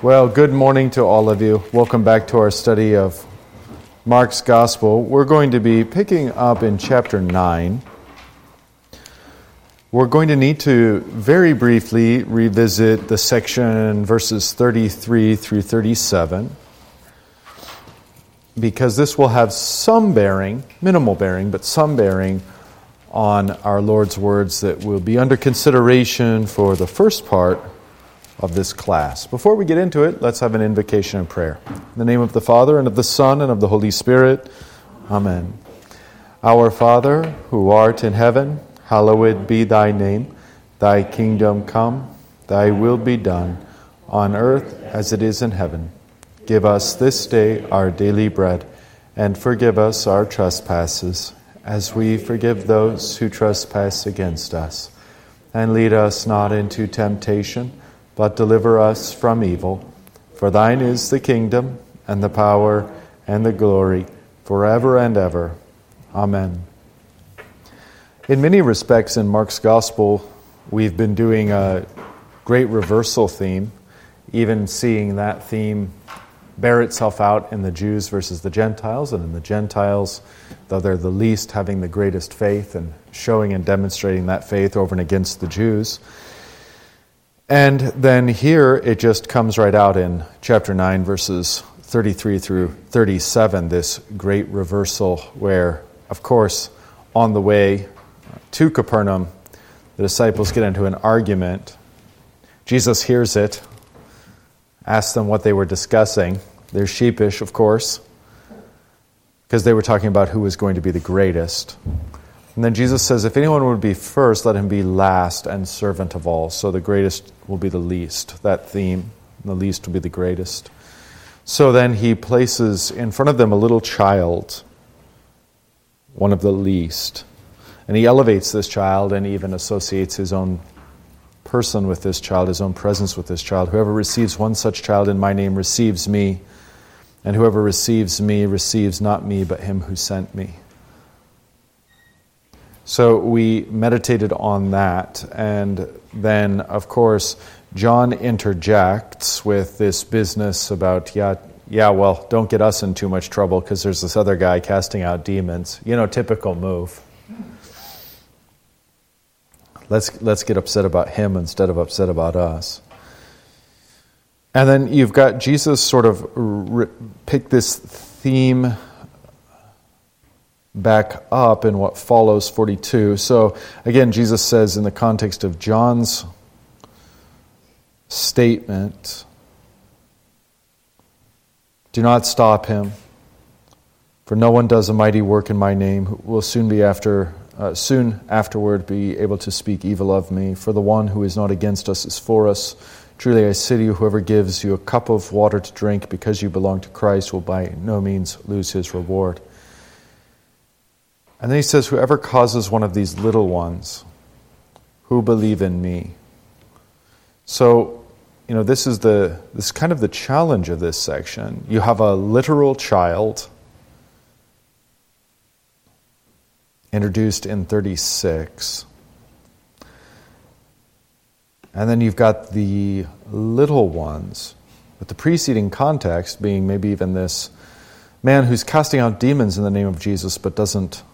Well, good morning to all of you. Welcome back to our study of Mark's Gospel. We're going to be picking up in chapter 9. We're going to need to very briefly revisit the section verses 33 through 37, because this will have some bearing, minimal bearing, but some bearing on our Lord's words that will be under consideration for the first part of this class. Before we get into it, let's have an invocation and prayer. In the name of the Father, and of the Son, and of the Holy Spirit. Amen. Our Father, who art in heaven, hallowed be thy name. Thy kingdom come, thy will be done, on earth as it is in heaven. Give us this day our daily bread, and forgive us our trespasses, as we forgive those who trespass against us. And lead us not into temptation, but deliver us from evil. For thine is the kingdom, and the power, and the glory, forever and ever. Amen. In many respects, in Mark's Gospel, we've been doing a great reversal theme, even seeing that theme bear itself out in the Jews versus the Gentiles, and in the Gentiles, though they're the least, having the greatest faith, and showing and demonstrating that faith over and against the Jews. And then here it just comes right out in chapter 9, verses 33 through 37, this great reversal where, of course, on the way to Capernaum, the disciples get into an argument. Jesus hears it, asks them what they were discussing. They're sheepish, of course, because they were talking about who was going to be the greatest. And then Jesus says, if anyone would be first, let him be last and servant of all. So the greatest will be the least, that theme. The least will be the greatest. So then he places in front of them a little child, one of the least. And he elevates this child and even associates his own person with this child, his own presence with this child. Whoever receives one such child in my name receives me. And whoever receives me receives not me, but him who sent me. So we meditated on that, and then, of course, John interjects with this business about, well, don't get us in too much trouble because there's this other guy casting out demons. You know, typical move. Let's get upset about him instead of upset about us. And then you've got Jesus sort of pick this theme back up in what follows 42. So again, Jesus says in the context of John's statement, do not stop him, for no one does a mighty work in my name who will soon afterward be able to speak evil of me. For the one who is not against us is for us. Truly I say to you, whoever gives you a cup of water to drink because you belong to Christ will by no means lose his reward. And then he says, whoever causes one of these little ones who believe in me. So, you know, this is kind of the challenge of this section. You have a literal child introduced in 36. And then you've got the little ones, with the preceding context being maybe even this man who's casting out demons in the name of Jesus but doesn't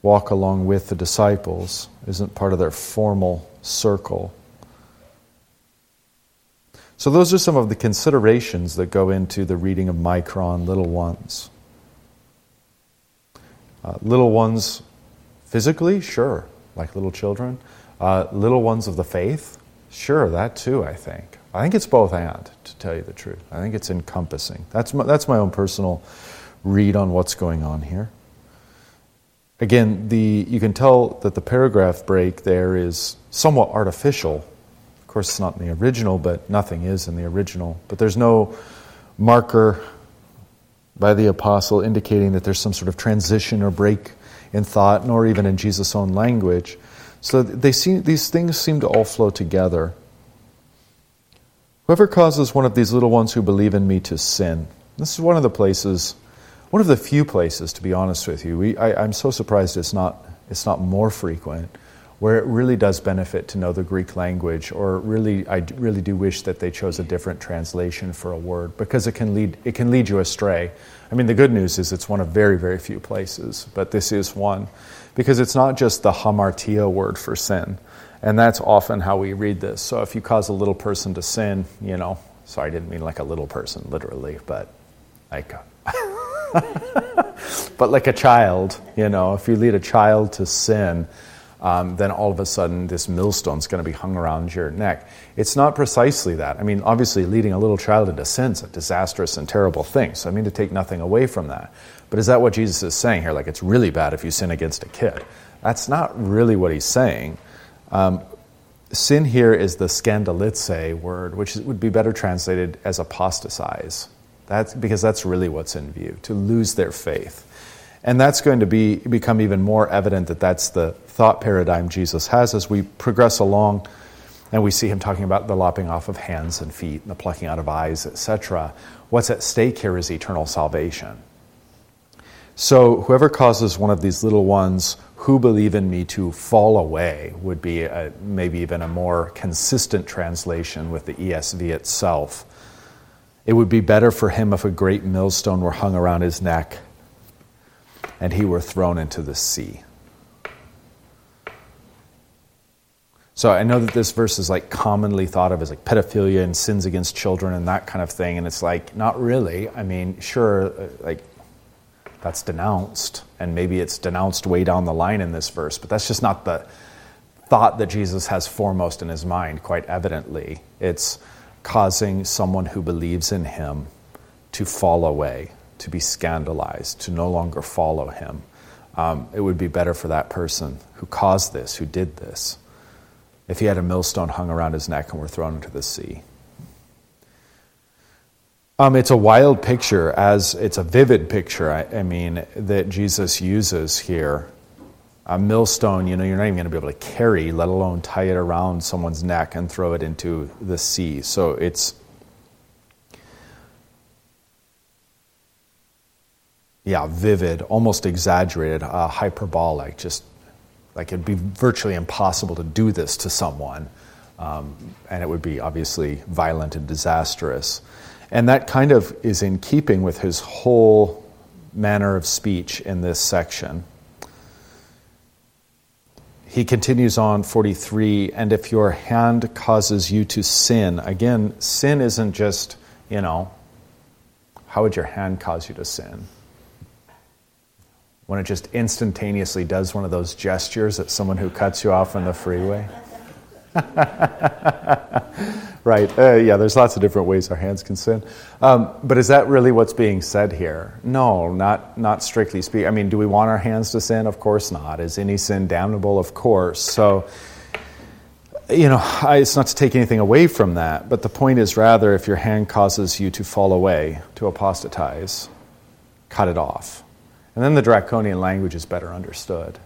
walk along with the disciples, isn't part of their formal circle. So those are some of the considerations that go into the reading of Micron, little ones. Little ones physically? Sure, like little children. Little ones of the faith? Sure, that too, I think. I think it's both and, to tell you the truth. I think it's encompassing. That's my own personal read on what's going on here. Again, you can tell that the paragraph break there is somewhat artificial. Of course, it's not in the original, but nothing is in the original. But there's no marker by the apostle indicating that there's some sort of transition or break in thought, nor even in Jesus' own language. So these things seem to all flow together. Whoever causes one of these little ones who believe in me to sin. This is one of the few places, to be honest with you, I'm so surprised it's not more frequent, where it really does benefit to know the Greek language, or really, I really do wish that they chose a different translation for a word, because it can lead you astray. I mean, the good news is it's one of very, very few places, but this is one, because it's not just the hamartia word for sin, and that's often how we read this. So if you cause a little person to sin, you know, sorry, I didn't mean like a little person, literally, but like... but like a child, you know, if you lead a child to sin, then all of a sudden this millstone's going to be hung around your neck. It's not precisely that. I mean, obviously leading a little child into sin's a disastrous and terrible thing. So I mean to take nothing away from that. But is that what Jesus is saying here? Like, it's really bad if you sin against a kid. That's not really what he's saying. Sin here is the scandalize word, which would be better translated as apostatize. That's because that's really what's in view, to lose their faith. And that's going to become even more evident that that's the thought paradigm Jesus has as we progress along, and we see him talking about the lopping off of hands and feet and the plucking out of eyes, etc. What's at stake here is eternal salvation. So whoever causes one of these little ones who believe in me to fall away would be maybe even a more consistent translation with the ESV itself. It would be better for him if a great millstone were hung around his neck and he were thrown into the sea. So I know that this verse is like commonly thought of as like pedophilia and sins against children and that kind of thing. And it's like, not really. I mean, sure, like that's denounced. And maybe it's denounced way down the line in this verse. But that's just not the thought that Jesus has foremost in his mind, quite evidently. It's causing someone who believes in him to fall away, to be scandalized, to no longer follow him. It would be better for that person who caused this, who did this, if he had a millstone hung around his neck and were thrown into the sea. It's a wild picture, as it's a vivid picture, I mean, that Jesus uses here. A millstone, you know, you're not even going to be able to carry, let alone tie it around someone's neck and throw it into the sea. So it's, vivid, almost exaggerated, hyperbolic, just like it'd be virtually impossible to do this to someone. And it would be obviously violent and disastrous. And that kind of is in keeping with his whole manner of speech in this section. He continues on, 43, and if your hand causes you to sin. Again, sin isn't just, you know, how would your hand cause you to sin? When it just instantaneously does one of those gestures at someone who cuts you off on the freeway? Right, there's lots of different ways our hands can sin. But is that really what's being said here? No, not strictly speaking. I mean, do we want our hands to sin? Of course not. Is any sin damnable? Of course. So, you know, it's not to take anything away from that, but the point is rather if your hand causes you to fall away, to apostatize, cut it off. And then the draconian language is better understood.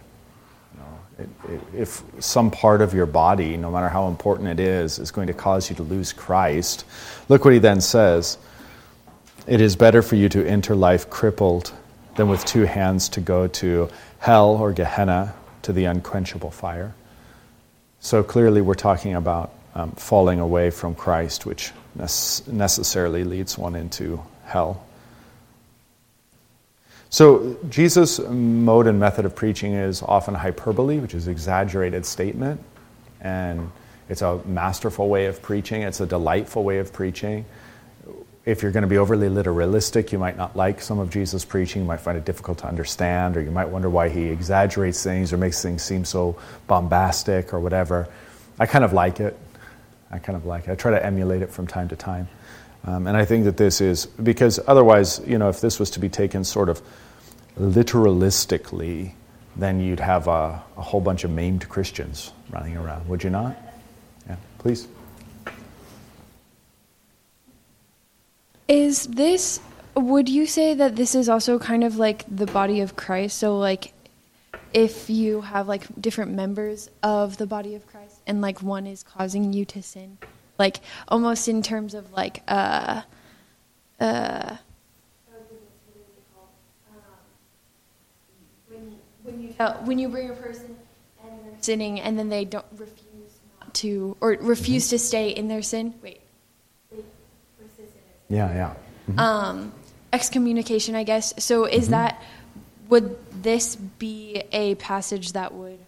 If some part of your body, no matter how important it is going to cause you to lose Christ, look what he then says. It is better for you to enter life crippled than with two hands to go to hell or Gehenna, to the unquenchable fire. So clearly we're talking about falling away from Christ, which necessarily leads one into hell. So Jesus' mode and method of preaching is often hyperbole, which is exaggerated statement, and it's a masterful way of preaching. It's a delightful way of preaching. If you're going to be overly literalistic, you might not like some of Jesus' preaching. You might find it difficult to understand, or you might wonder why he exaggerates things or makes things seem so bombastic or whatever. I kind of like it. I try to emulate it from time to time. And I think that this is, because otherwise, you know, if this was to be taken sort of literalistically, then you'd have a whole bunch of maimed Christians running around, would you not? Yeah, please. Would you say that this is also kind of like the body of Christ? So like if you have like different members of the body of Christ and like one is causing you to sin? Like, almost in terms of, like, when you bring a person and then they're sinning and then they don't refuse to stay in their sin. Yeah. Mm-hmm. Excommunication, I guess. So is that, would this be a passage that would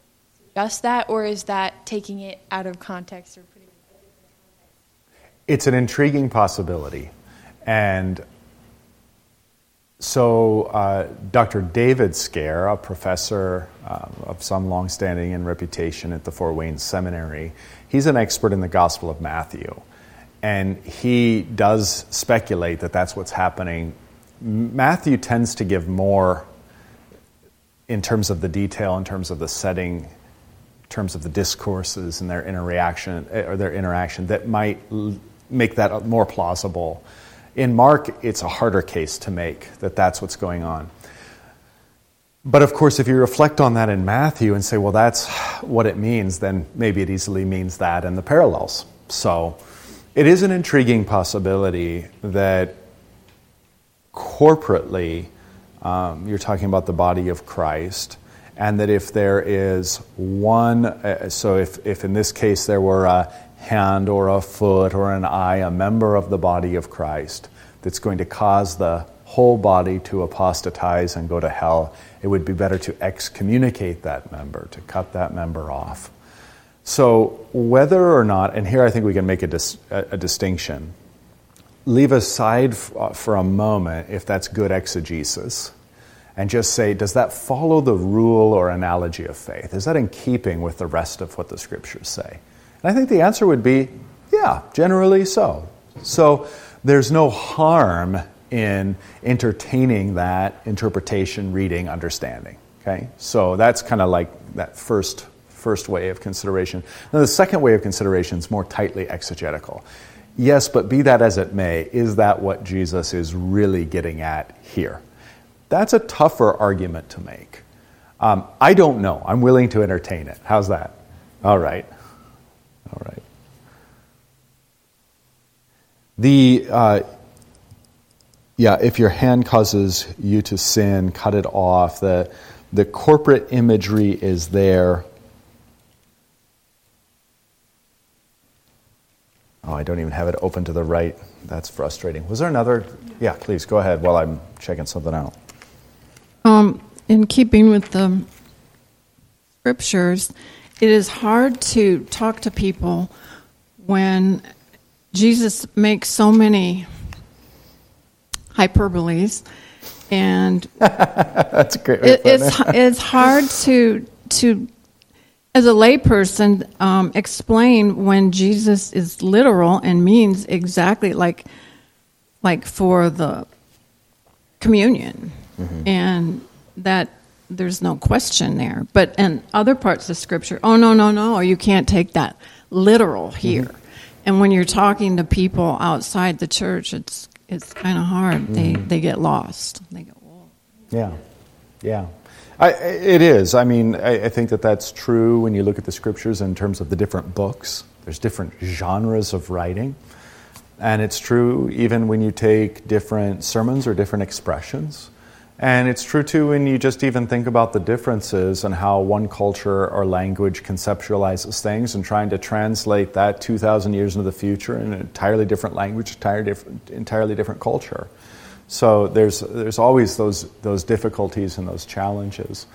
suggest that, or is that taking it out of context or putting it in a different context? It's an intriguing possibility. And so Dr. David Scaer, a professor of some longstanding and reputation at the Fort Wayne Seminary, he's an expert in the Gospel of Matthew. And he does speculate that that's what's happening. Matthew tends to give more in terms of the detail, in terms of the setting, in terms of the discourses and their interaction that might make that more plausible. In Mark, it's a harder case to make that that's what's going on. But of course, if you reflect on that in Matthew and say, well, that's what it means, then maybe it easily means that and the parallels. So it is an intriguing possibility that corporately you're talking about the body of Christ, and that if there is one, so if in this case there were a hand or a foot or an eye, a member of the body of Christ, that's going to cause the whole body to apostatize and go to hell, it would be better to excommunicate that member, to cut that member off. So whether or not, and here I think we can make a distinction, leave aside for a moment if that's good exegesis, and just say, does that follow the rule or analogy of faith? Is that in keeping with the rest of what the Scriptures say? And I think the answer would be, yeah, generally so. So there's no harm in entertaining that interpretation, reading, understanding. Okay, so that's kind of like that first way of consideration. Now, the second way of consideration is more tightly exegetical. Yes, but be that as it may, is that what Jesus is really getting at here? That's a tougher argument to make. I don't know. I'm willing to entertain it. How's that? All right. If your hand causes you to sin, cut it off. The corporate imagery is there. Oh, I don't even have it open to the right. That's frustrating. Was there another? Yeah, please go ahead while I'm checking something out. In keeping with the Scriptures, it is hard to talk to people when Jesus makes so many hyperboles, and that's a great way it's hard to. As a layperson, explain when Jesus is literal and means exactly like for the communion, and that there's no question there. But in other parts of Scripture, no, you can't take that literal here. Mm-hmm. And when you're talking to people outside the church, it's kind of hard. Mm-hmm. They get lost. They go, whoa. Yeah. It is. I mean, I think that's true when you look at the Scriptures in terms of the different books. There's different genres of writing. And it's true even when you take different sermons or different expressions. And it's true, too, when you just even think about the differences and how one culture or language conceptualizes things and trying to translate that 2,000 years into the future in an entirely different language, entirely different culture. So there's always those difficulties and those challenges.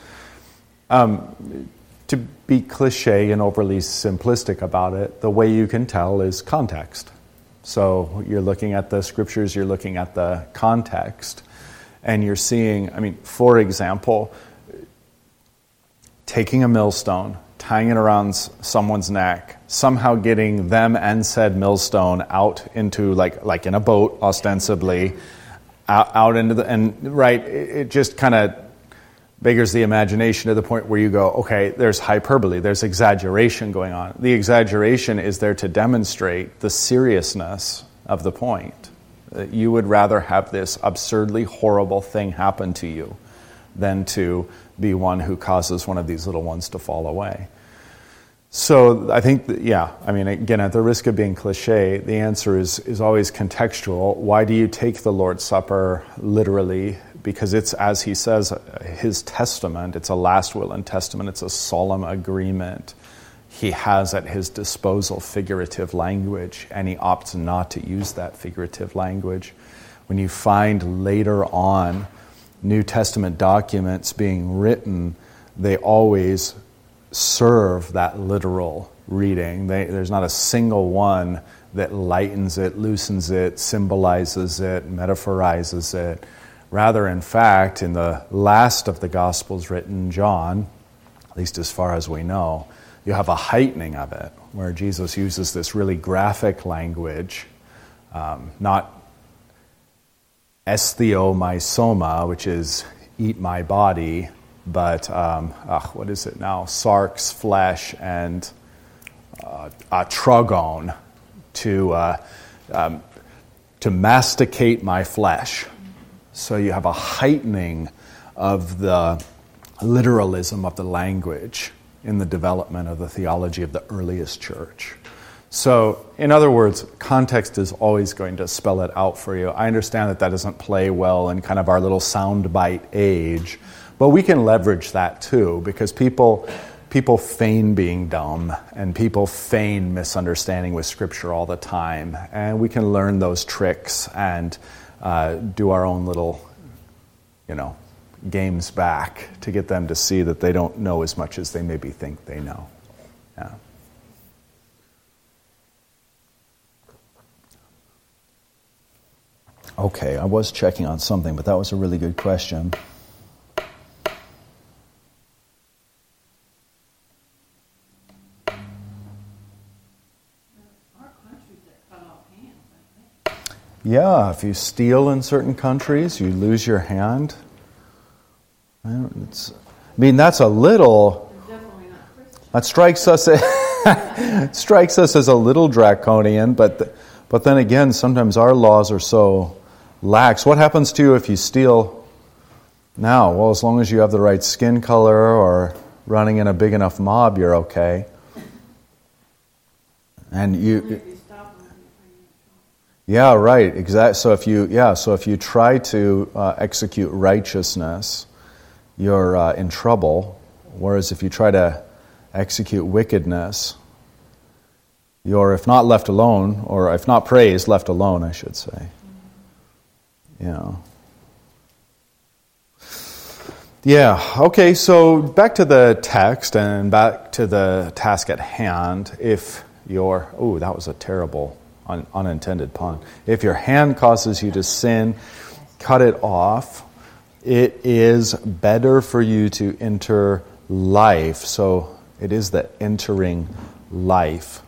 To be cliche and overly simplistic about it, the way you can tell is context. So you're looking at the Scriptures, you're looking at the context, and you're seeing, for example, taking a millstone, tying it around someone's neck, somehow getting them and said millstone out into, like in a boat, ostensibly, out into the, and right, it just kind of beggars the imagination to the point where you go, okay, there's hyperbole, there's exaggeration going on. The exaggeration is there to demonstrate the seriousness of the point. You would rather have this absurdly horrible thing happen to you than to be one who causes one of these little ones to fall away. So I think, again, at the risk of being cliche, the answer is always contextual. Why do you take the Lord's Supper literally? because it's, as he says, his testament. It's a last will and testament. It's a solemn agreement. He has at his disposal figurative language, and he opts not to use that figurative language. When you find later on New Testament documents being written, they always serve that literal reading. There's not a single one that lightens it, loosens it, symbolizes it, metaphorizes it. Rather, in fact, in the last of the Gospels written, John, at least as far as we know, you have a heightening of it, where Jesus uses this really graphic language, not estheomysoma, which is eat my body, but what is it now? Sarx, flesh, and atragon, to masticate my flesh. So you have a heightening of the literalism of the language in the development of the theology of the earliest church. So, in other words, context is always going to spell it out for you. I understand that that doesn't play well in kind of our little soundbite age, but we can leverage that too, because people feign being dumb, and people feign misunderstanding with Scripture all the time, and we can learn those tricks and do our own little, games back to get them to see that they don't know as much as they maybe think they know. Yeah. Okay, I was checking on something, but that was a really good question. Yeah, if you steal in certain countries, you lose your hand. That's a little. That strikes us as, a little draconian, but then again, sometimes our laws are so lax. What happens to you if you steal now? Well, as long as you have the right skin color or running in a big enough mob, you're okay. And you. Yeah, right. Exactly. So if you try to execute righteousness, you're in trouble. Whereas if you try to execute wickedness, you're, if not left alone, or if not praised, left alone, I should say. Yeah. Okay. So back to the text and back to the task at hand. If you're, that was a terrible. Unintended pun. If your hand causes you to sin, cut it off. It is better for you to enter life. So it is the entering life.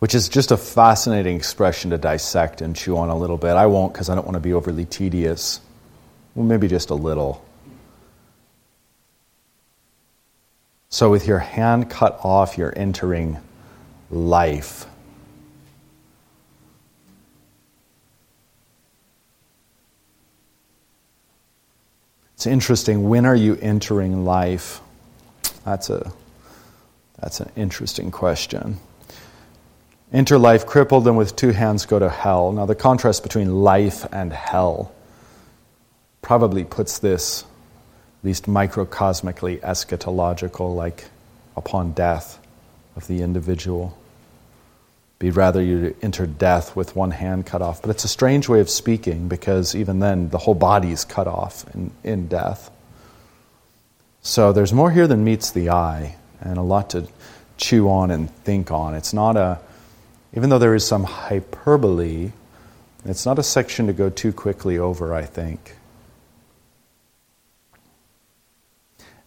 Which is just a fascinating expression to dissect and chew on a little bit. I won't, because I don't want to be overly tedious. Well, maybe just a little. So with your hand cut off, you're entering life. It's interesting. When are you entering life? That's an interesting question. Enter life crippled and with two hands go to hell. Now the contrast between life and hell probably puts this at least microcosmically eschatological, like upon death of the individual. Be rather you enter death with one hand cut off. But it's a strange way of speaking, because even then the whole body is cut off in death. So there's more here than meets the eye, and a lot to chew on and think on. It's not a, even though there is some hyperbole, it's not a section to go too quickly over, I think.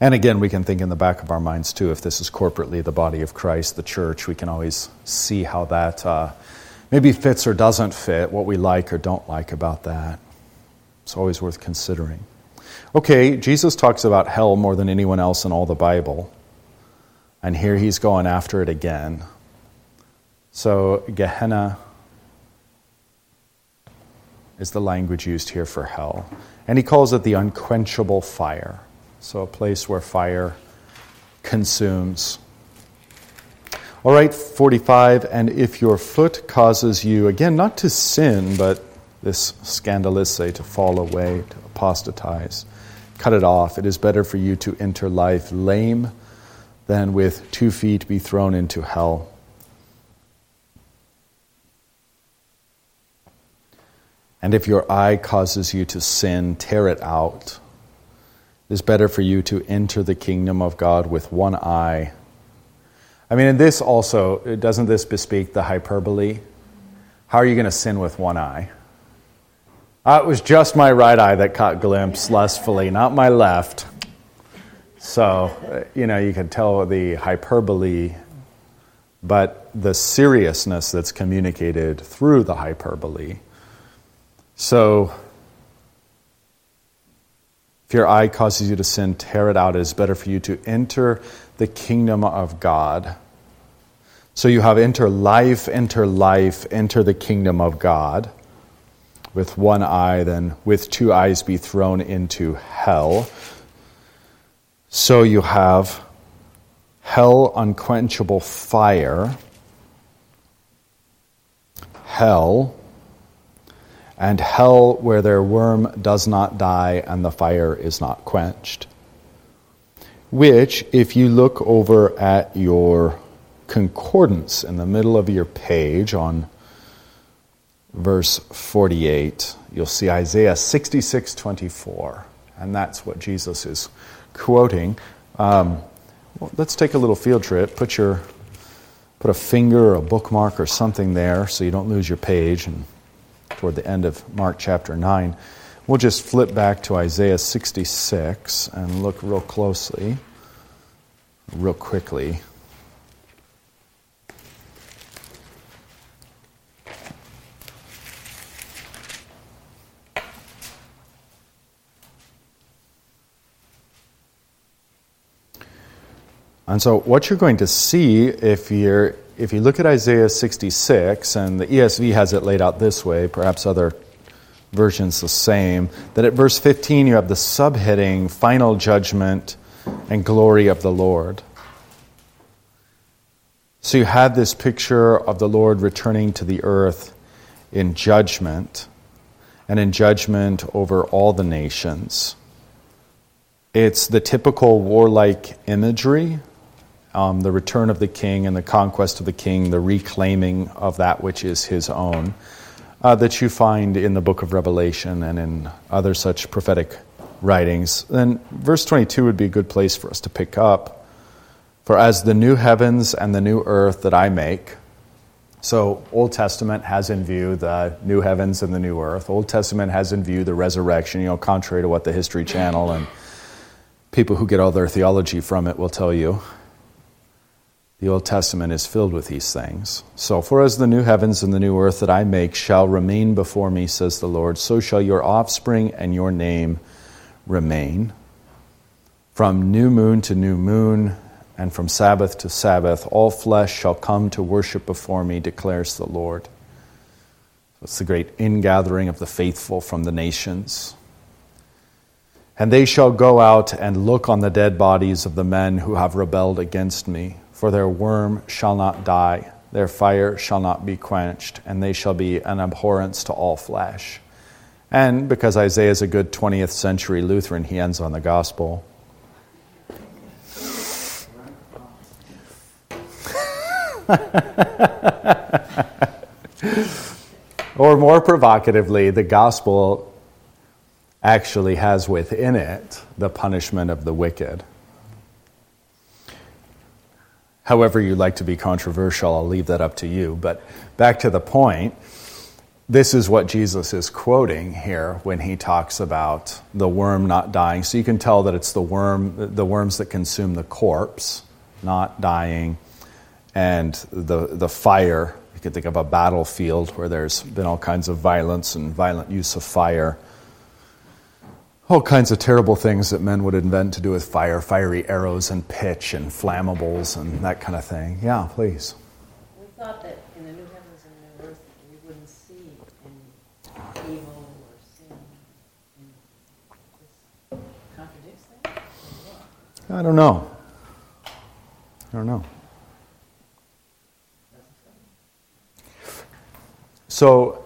And again, we can think in the back of our minds, too, if this is corporately the body of Christ, the church, we can always see how that maybe fits or doesn't fit, what we like or don't like about that. It's always worth considering. Okay, Jesus talks about hell more than anyone else in all the Bible. And here he's going after it again. So Gehenna is the language used here for hell. And he calls it the unquenchable fire. So a place where fire consumes. All right, 45, and if your foot causes you, again, not to sin, but this scandalise, to fall away, to apostatize, cut it off. It is better for you to enter life lame than with 2 feet be thrown into hell. And if your eye causes you to sin, tear it out. It is better for you to enter the kingdom of God with one eye. I mean, and this also, doesn't this bespeak the hyperbole? How are you going to sin with one eye? It was just my right eye that caught glimpse lustfully, not my left. So, you know, you can tell the hyperbole, but the seriousness that's communicated through the hyperbole. So, if your eye causes you to sin, tear it out. It is better for you to enter the kingdom of God. So you have enter life, enter the kingdom of God. With one eye, then with two eyes be thrown into hell. So you have hell, unquenchable fire, hell, and hell where their worm does not die and the fire is not quenched. Which, if you look over at your concordance in the middle of your page on verse 48, you'll see Isaiah 66:24, and that's what Jesus is quoting. Well, let's take a little field trip. Put a finger or a bookmark or something there so you don't lose your page, and toward the end of Mark chapter 9. We'll just flip back to Isaiah 66 and look real closely, real quickly. And so what you're going to see if you look at Isaiah 66, and the ESV has it laid out this way, perhaps other versions the same, that at verse 15 you have the subheading, final judgment and glory of the Lord. So you had this picture of the Lord returning to the earth in judgment, and in judgment over all the nations. It's the typical warlike imagery. The return of the king and the conquest of the king, the reclaiming of that which is his own, that you find in the book of Revelation and in other such prophetic writings. Then verse 22 would be a good place for us to pick up. For as the new heavens and the new earth that I make, so Old Testament has in view the new heavens and the new earth. Old Testament has in view the resurrection, contrary to what the History Channel and people who get all their theology from it will tell you. The Old Testament is filled with these things. So, for as the new heavens and the new earth that I make shall remain before me, says the Lord, so shall your offspring and your name remain. From new moon to new moon, and from Sabbath to Sabbath, all flesh shall come to worship before me, declares the Lord. It's the great ingathering of the faithful from the nations. And they shall go out and look on the dead bodies of the men who have rebelled against me. For their worm shall not die, their fire shall not be quenched, and they shall be an abhorrence to all flesh. And because Isaiah is a good 20th century Lutheran, he ends on the gospel. Or more provocatively, the gospel actually has within it the punishment of the wicked. However you like to be controversial, I'll leave that up to you. But back to the point, this is what Jesus is quoting here when he talks about the worm not dying. So you can tell that it's the worms that consume the corpse, not dying, and the fire. You can think of a battlefield where there's been all kinds of violence and violent use of fire. All kinds of terrible things that men would invent to do with fire, fiery arrows and pitch and flammables and that kind of thing. Yeah, please. We thought that in the new heavens and the new earth we wouldn't see any evil or sin. This contradicts that? I don't know. So,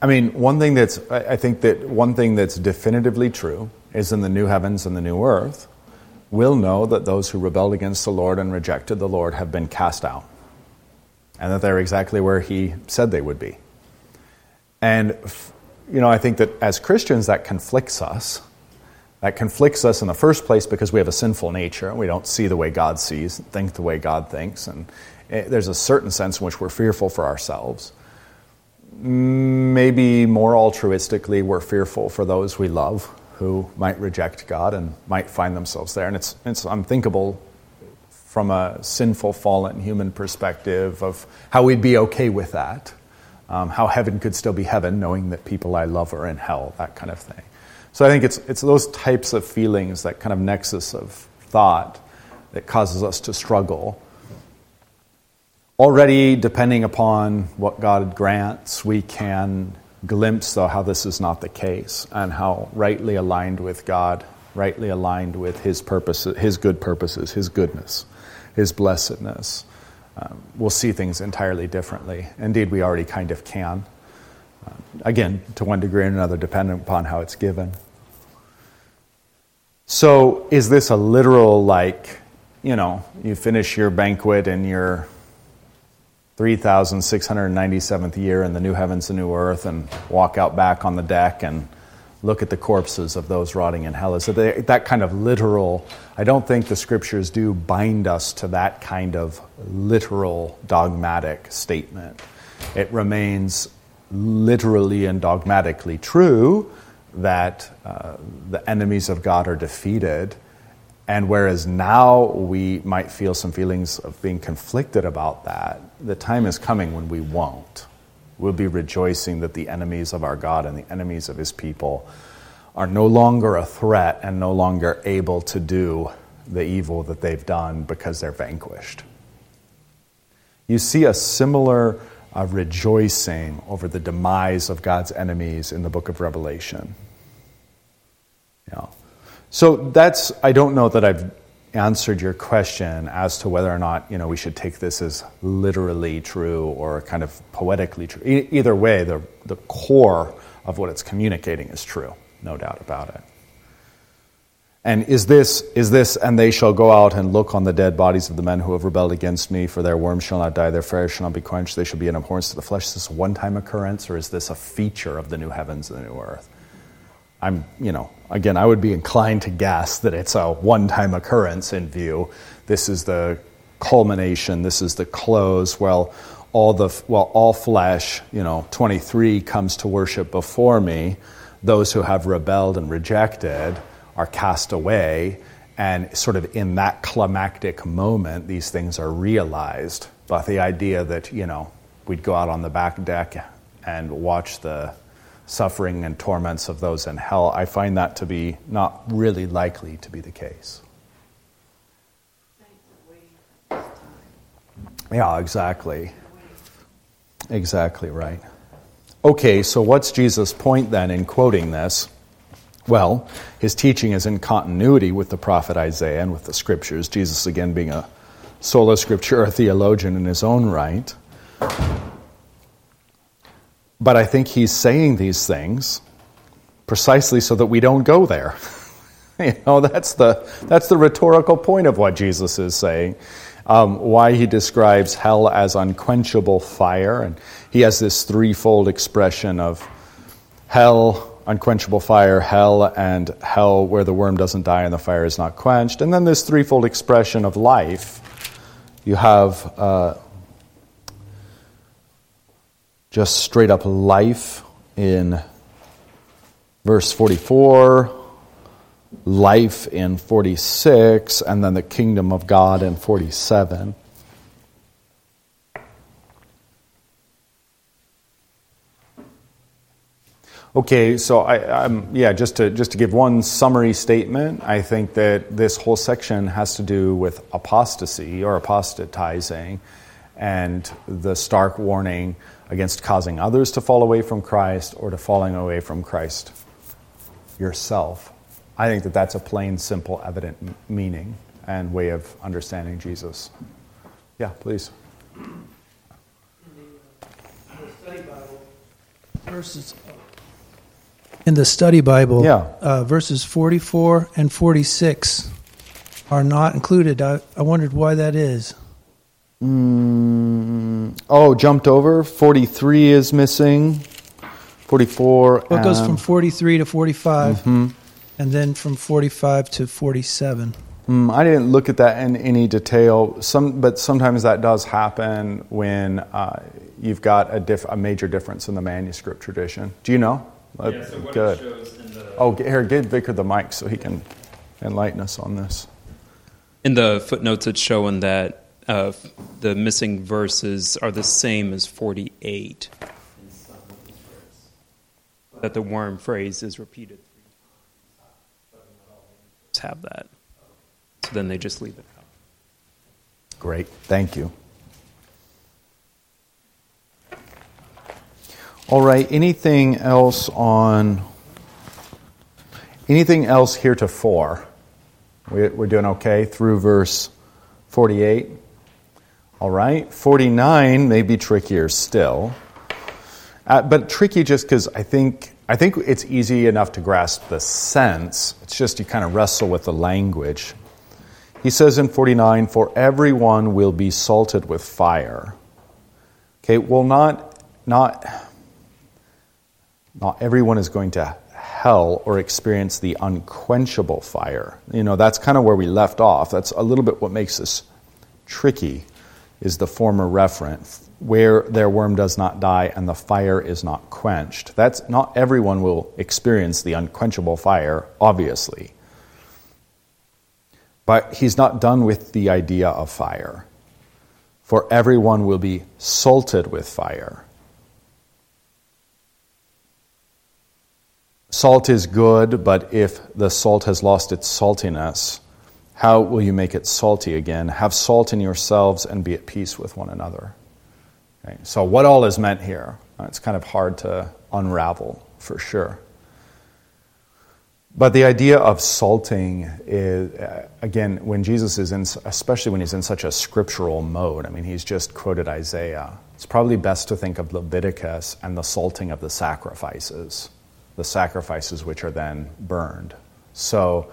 I mean, one thing that's definitively true is in the new heavens and the new earth, we'll know that those who rebelled against the Lord and rejected the Lord have been cast out, and that they're exactly where He said they would be. And, you know, I think that as Christians that conflicts us. That conflicts us in the first place because we have a sinful nature. We don't see the way God sees, think the way God thinks, and there's a certain sense in which we're fearful for ourselves. Maybe more altruistically, we're fearful for those we love who might reject God and might find themselves there. And it's unthinkable from a sinful, fallen human perspective of how we'd be okay with that, how heaven could still be heaven, knowing that people I love are in hell, that kind of thing. So I think it's those types of feelings, that kind of nexus of thought, that causes us to struggle. Already, depending upon what God grants, we can glimpse, though, how this is not the case, and how rightly aligned with God, rightly aligned with His purposes, His good purposes, His goodness, His blessedness, we'll see things entirely differently. Indeed, we already kind of can. Again, to one degree or another, depending upon how it's given. So, is this a literal, like, you know, you finish your banquet in your 3,697th year in the new heavens and new earth and walk out back on the deck and look at the corpses of those rotting in hell? Is it that kind of literal? I don't think the Scriptures do bind us to that kind of literal dogmatic statement. It remains literally and dogmatically true that the enemies of God are defeated, and whereas now we might feel some feelings of being conflicted about that, the time is coming when we won't. We'll be rejoicing that the enemies of our God and the enemies of His people are no longer a threat and no longer able to do the evil that they've done because they're vanquished. You see a similar rejoicing over the demise of God's enemies in the book of Revelation. Yeah. So that's, I don't know that I've answered your question as to whether or not, you know, we should take this as literally true or kind of poetically true. Either way, the core of what it's communicating is true, no doubt about it. And is this, and they shall go out and look on the dead bodies of the men who have rebelled against me, for their worm shall not die, their fire shall not be quenched, they shall be an abhorrence to the flesh. Is this a one-time occurrence, or is this a feature of the new heavens and the new earth? I'm, you know, again, I would be inclined to guess that it's a one-time occurrence in view. This is the culmination, this is the close. All flesh, you know, 23 comes to worship before me. Those who have rebelled and rejected are cast away, and sort of in that climactic moment, these things are realized. But the idea that, you know, we'd go out on the back deck and watch the suffering and torments of those in hell, I find that to be not really likely to be the case. Yeah, exactly. Exactly right. Okay, so what's Jesus' point then in quoting this? Well, His teaching is in continuity with the prophet Isaiah and with the Scriptures, Jesus again being a sola scriptura theologian in His own right. But I think He's saying these things precisely so that we don't go there. You know, that's the rhetorical point of what Jesus is saying. Why He describes hell as unquenchable fire, and He has this threefold expression of hell, unquenchable fire, hell, and hell where the worm doesn't die and the fire is not quenched. And then this threefold expression of life. You have just straight up life in verse 44, life in 46, and then the kingdom of God in 47. Okay, so just to give one summary statement, I think that this whole section has to do with apostasy or apostatizing, and the stark warning against causing others to fall away from Christ or to falling away from Christ yourself. I think that that's a plain, simple, evident meaning and way of understanding Jesus. Yeah, please. In the study Bible, verses in the study Bible. Yeah. Verses 44 and 46 are not included. I wondered why that is. Jumped over. 43 is missing. 44. Well, it goes from 43 to 45, mm-hmm. and then from 45 to 47. I didn't look at that in any detail. But sometimes that does happen when you've got a major difference in the manuscript tradition. Do you know? Yeah, so what it shows in the... Oh, here, give Vicar the mic so he can enlighten us on this. In the footnotes, it's showing that the missing verses are the same as 48. That the worm phrase is repeated 3 times. Just have that. So then they just leave it out. Great. Thank you. All right. Anything else heretofore? We're doing okay through verse 48. All right. 49 may be trickier still. But tricky just because I think it's easy enough to grasp the sense. It's just you kind of wrestle with the language. He says in 49, "For everyone will be salted with fire." Okay, well, not everyone is going to hell or experience the unquenchable fire. You know, that's kind of where we left off. That's a little bit what makes this tricky, is the former reference, where their worm does not die and the fire is not quenched. That's not everyone will experience the unquenchable fire, obviously. But he's not done with the idea of fire. For everyone will be salted with fire. Salt is good, but if the salt has lost its saltiness, how will you make it salty again? Have salt in yourselves and be at peace with one another. Okay, so what all is meant here? It's kind of hard to unravel for sure. But the idea of salting is, again, when Jesus is in, especially when he's in such a scriptural mode, I mean, he's just quoted Isaiah. It's probably best to think of Leviticus and the salting of the sacrifices which are then burned. So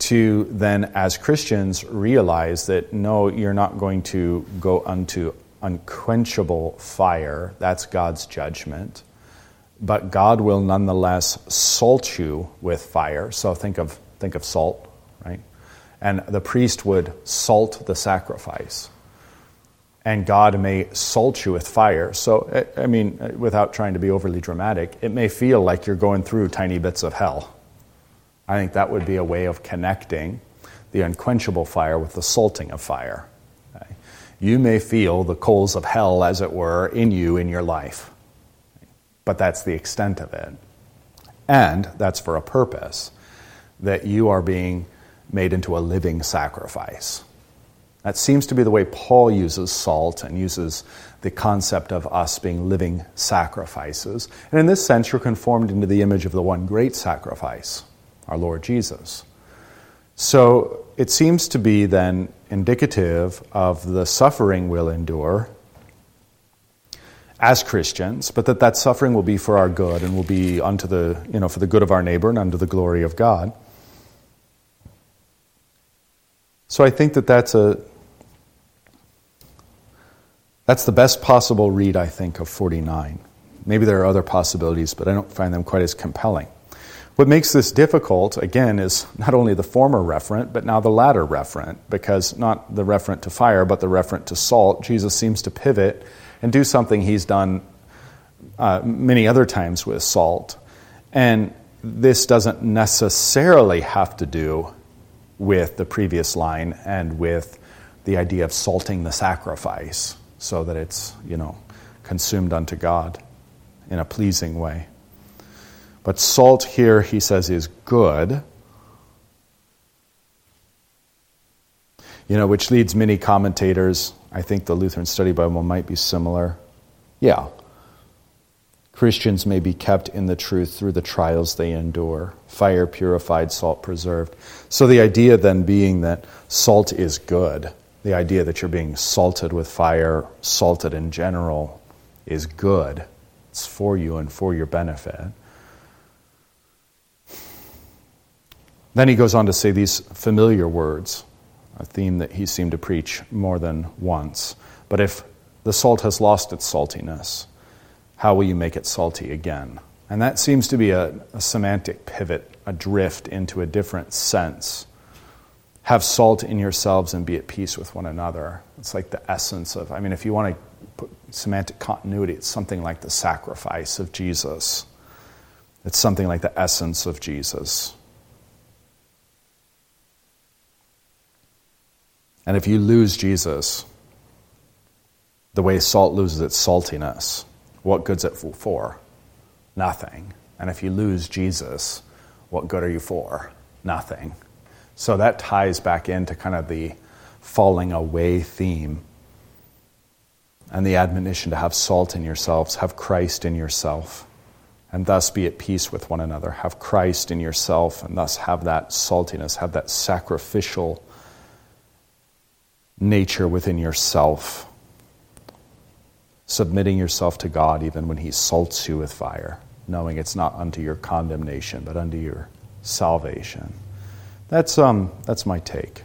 to then, as Christians, realize that, no, you're not going to go unto unquenchable fire. That's God's judgment. But God will nonetheless salt you with fire. So think of salt, right? And the priest would salt the sacrifice. And God may salt you with fire. So, I mean, without trying to be overly dramatic, it may feel like you're going through tiny bits of hell. I think that would be a way of connecting the unquenchable fire with the salting of fire. Okay? You may feel the coals of hell, as it were, in you in your life. But that's the extent of it. And that's for a purpose, that you are being made into a living sacrifice. That seems to be the way Paul uses salt and uses the concept of us being living sacrifices. And in this sense, you're conformed into the image of the one great sacrifice, our Lord Jesus. So it seems to be then indicative of the suffering we'll endure as Christians, but that suffering will be for our good and will be unto the, you know, for the good of our neighbor and unto the glory of God. So I think that's the best possible read, I think, of 49. Maybe there are other possibilities, but I don't find them quite as compelling. What makes this difficult, again, is not only the former referent, but now the latter referent, because not the referent to fire, but the referent to salt. Jesus seems to pivot and do something he's done many other times with salt. And this doesn't necessarily have to do with the previous line and with the idea of salting the sacrifice so that it's, you know, consumed unto God in a pleasing way. But salt here, he says, is good. You know, which leads many commentators, I think the Lutheran Study Bible might be similar. Yeah. Christians may be kept in the truth through the trials they endure. Fire purified, salt preserved. So the idea then being that salt is good. The idea that you're being salted with fire, salted in general, is good. It's It's for you and for your benefit. Then he goes on to say these familiar words, a theme that he seemed to preach more than once. But if the salt has lost its saltiness, how will you make it salty again? And that seems to be a semantic pivot, a drift into a different sense. Have salt in yourselves and be at peace with one another. It's like the essence of, I mean, if you want to put semantic continuity, it's something like the sacrifice of Jesus. It's something like the essence of Jesus. And if you lose Jesus, the way salt loses its saltiness, what good's it for? Nothing. And if you lose Jesus, what good are you for? Nothing. So that ties back into kind of the falling away theme and the admonition to have salt in yourselves, have Christ in yourself, and thus be at peace with one another. Have Christ in yourself, and thus have that saltiness, have that sacrificial nature within yourself, submitting yourself to God even when he salts you with fire, knowing it's not unto your condemnation, but unto your salvation. That's my take.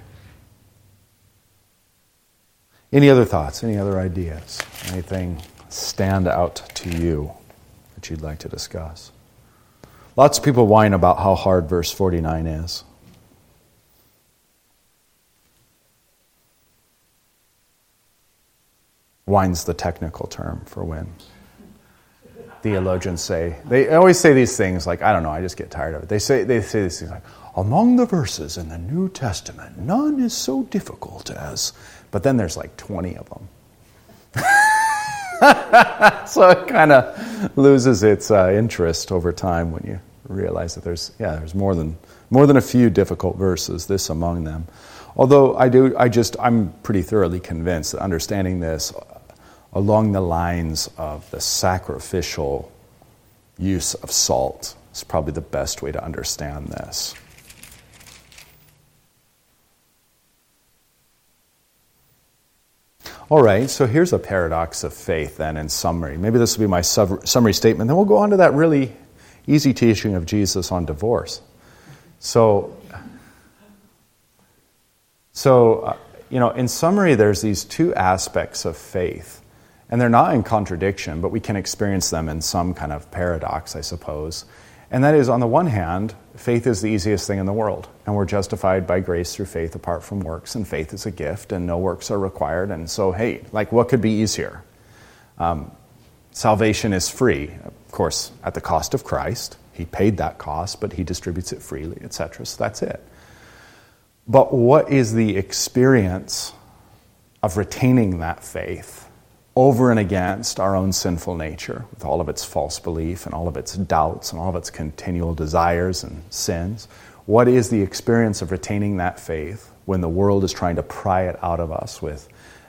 Any other thoughts? Any other ideas? Anything stand out to you that you'd like to discuss? Lots of people whine about how hard verse 49 is. Wine's the technical term for when theologians say, they always say these things like, I don't know, I just get tired of it. They say these things like, among the verses in the New Testament, none is so difficult as, but then there's like 20 of them. So it kind of loses its interest over time when you realize that there's more than a few difficult verses, this among them. Although I'm pretty thoroughly convinced that understanding this along the lines of the sacrificial use of salt is probably the best way to understand this. All right, so here's a paradox of faith then in summary. Maybe this will be my summary statement. Then we'll go on to that really easy teaching of Jesus on divorce. So, in summary, there's these two aspects of faith, and they're not in contradiction, but we can experience them in some kind of paradox, I suppose. And that is, on the one hand, faith is the easiest thing in the world, and we're justified by grace through faith apart from works, and faith is a gift, and no works are required, and so, hey, like, what could be easier? Salvation is free, of course, at the cost of Christ. He paid that cost, but he distributes it freely, etc., so that's it. But what is the experience of retaining that faith over and against our own sinful nature, with all of its false belief and all of its doubts and all of its continual desires and sins? What is the experience of retaining that faith when the world is trying to pry it out of us with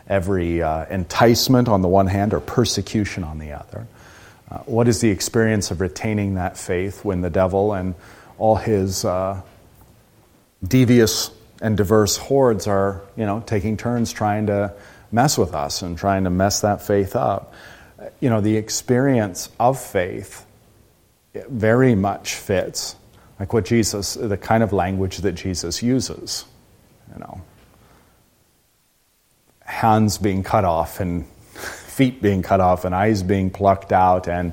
every enticement on the one hand or persecution on the other? What is the experience of retaining that faith when the devil and all his devious and diverse hordes are, taking turns trying to mess with us and trying to mess that faith up? The experience of faith very much fits like what Jesus, the kind of language that Jesus uses. Hands being cut off and feet being cut off and eyes being plucked out and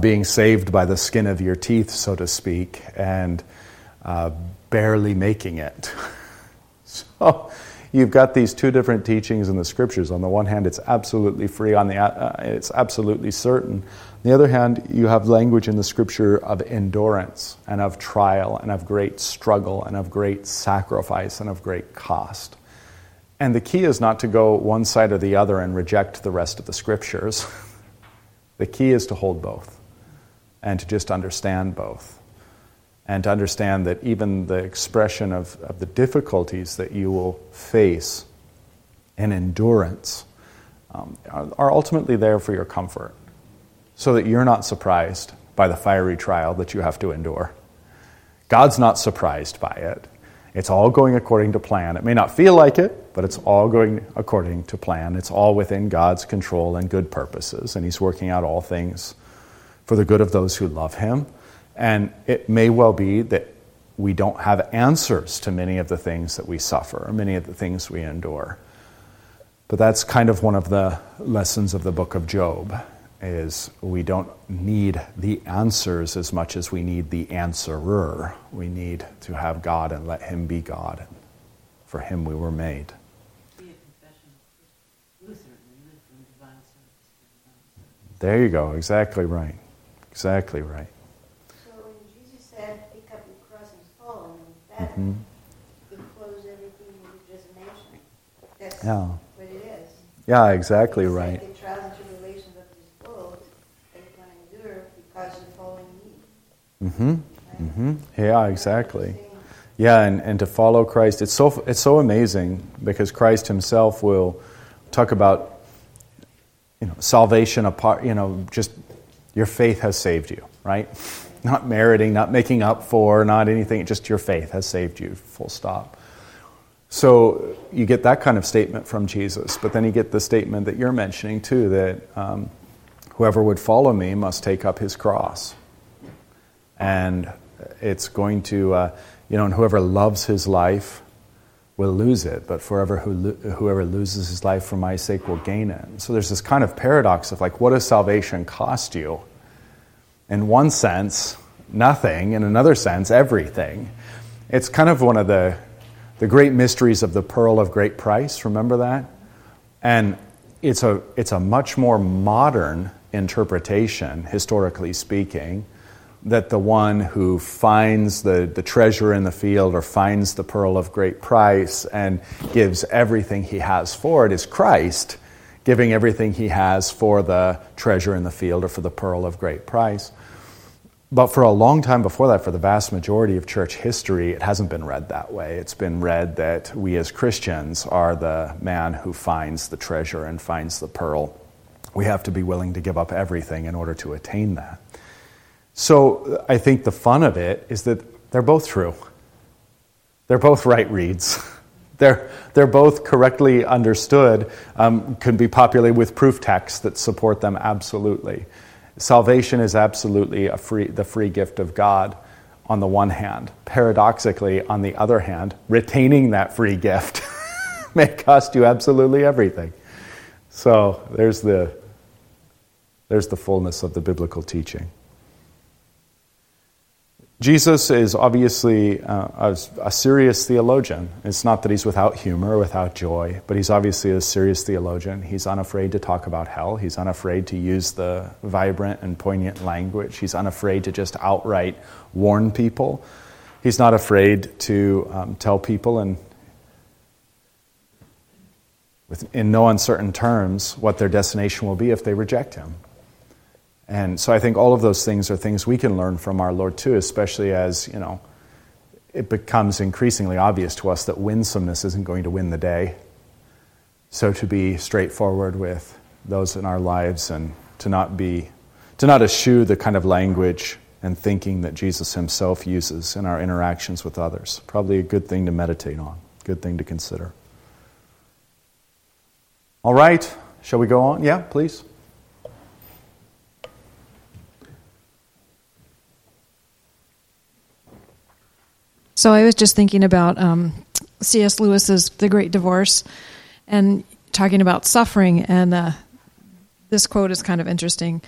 being saved by the skin of your teeth, so to speak, and barely making it. So you've got these two different teachings in the scriptures. On the one hand, it's absolutely free. It's absolutely certain. On the other hand, you have language in the scripture of endurance and of trial and of great struggle and of great sacrifice and of great cost. And the key is not to go one side or the other and reject the rest of the scriptures. The key is to hold both and to just understand both. And to understand that even the expression of the difficulties that you will face in endurance are ultimately there for your comfort, so that you're not surprised by the fiery trial that you have to endure. God's not surprised by it. It's all going according to plan. It may not feel like it, but it's all going according to plan. It's all within God's control and good purposes, and he's working out all things for the good of those who love him. And it may well be that we don't have answers to many of the things that we suffer, or many of the things we endure. But that's kind of one of the lessons of the book of Job, is we don't need the answers as much as we need the answerer. We need to have God and let him be God. For him we were made. There you go. Exactly right. Exactly right. So when Jesus said, pick up your cross and follow him, that encloses everything you just mentioned. That's what it is. Yeah, exactly right. Like the trials and tribulations of this world that you can endure because you're following me. Yeah, exactly. Yeah, and to follow Christ, it's so amazing, because Christ himself will talk about salvation apart, just your faith has saved you, right? Not meriting, not making up for, not anything, just your faith has saved you, full stop. So you get that kind of statement from Jesus, but then you get the statement that you're mentioning too, that whoever would follow me must take up his cross. And it's going to, and whoever loves his life will lose it, but whoever loses his life for my sake will gain it. So there's this kind of paradox of what does salvation cost you? In one sense, nothing. In another sense, everything. It's kind of one of the great mysteries of the pearl of great price. Remember that? And it's a much more modern interpretation, historically speaking, that the one who finds the treasure in the field, or finds the pearl of great price and gives everything he has for it, is Christ giving everything he has for the treasure in the field or for the pearl of great price. But for a long time before that, for the vast majority of church history, it hasn't been read that way. It's been read that we as Christians are the man who finds the treasure and finds the pearl. We have to be willing to give up everything in order to attain that. So I think the fun of it is that they're both true. They're both right reads. They're both correctly understood, can be populated with proof texts that support them absolutely. Salvation is absolutely the free gift of God on the one hand. Paradoxically, on the other hand, retaining that free gift may cost you absolutely everything. So there's the fullness of the biblical teaching. Jesus is obviously a serious theologian. It's not that he's without humor or without joy, but he's obviously a serious theologian. He's unafraid to talk about hell. He's unafraid to use the vibrant and poignant language. He's unafraid to just outright warn people. He's not afraid to tell people in no uncertain terms what their destination will be if they reject him. And so I think all of those things are things we can learn from our Lord too, especially as, it becomes increasingly obvious to us that winsomeness isn't going to win the day. So to be straightforward with those in our lives, and to not eschew the kind of language and thinking that Jesus himself uses in our interactions with others. Probably a good thing to meditate on, good thing to consider. All right, shall we go on? Yeah, please. So I was just thinking about C.S. Lewis's The Great Divorce, and talking about suffering, and this quote is kind of interesting.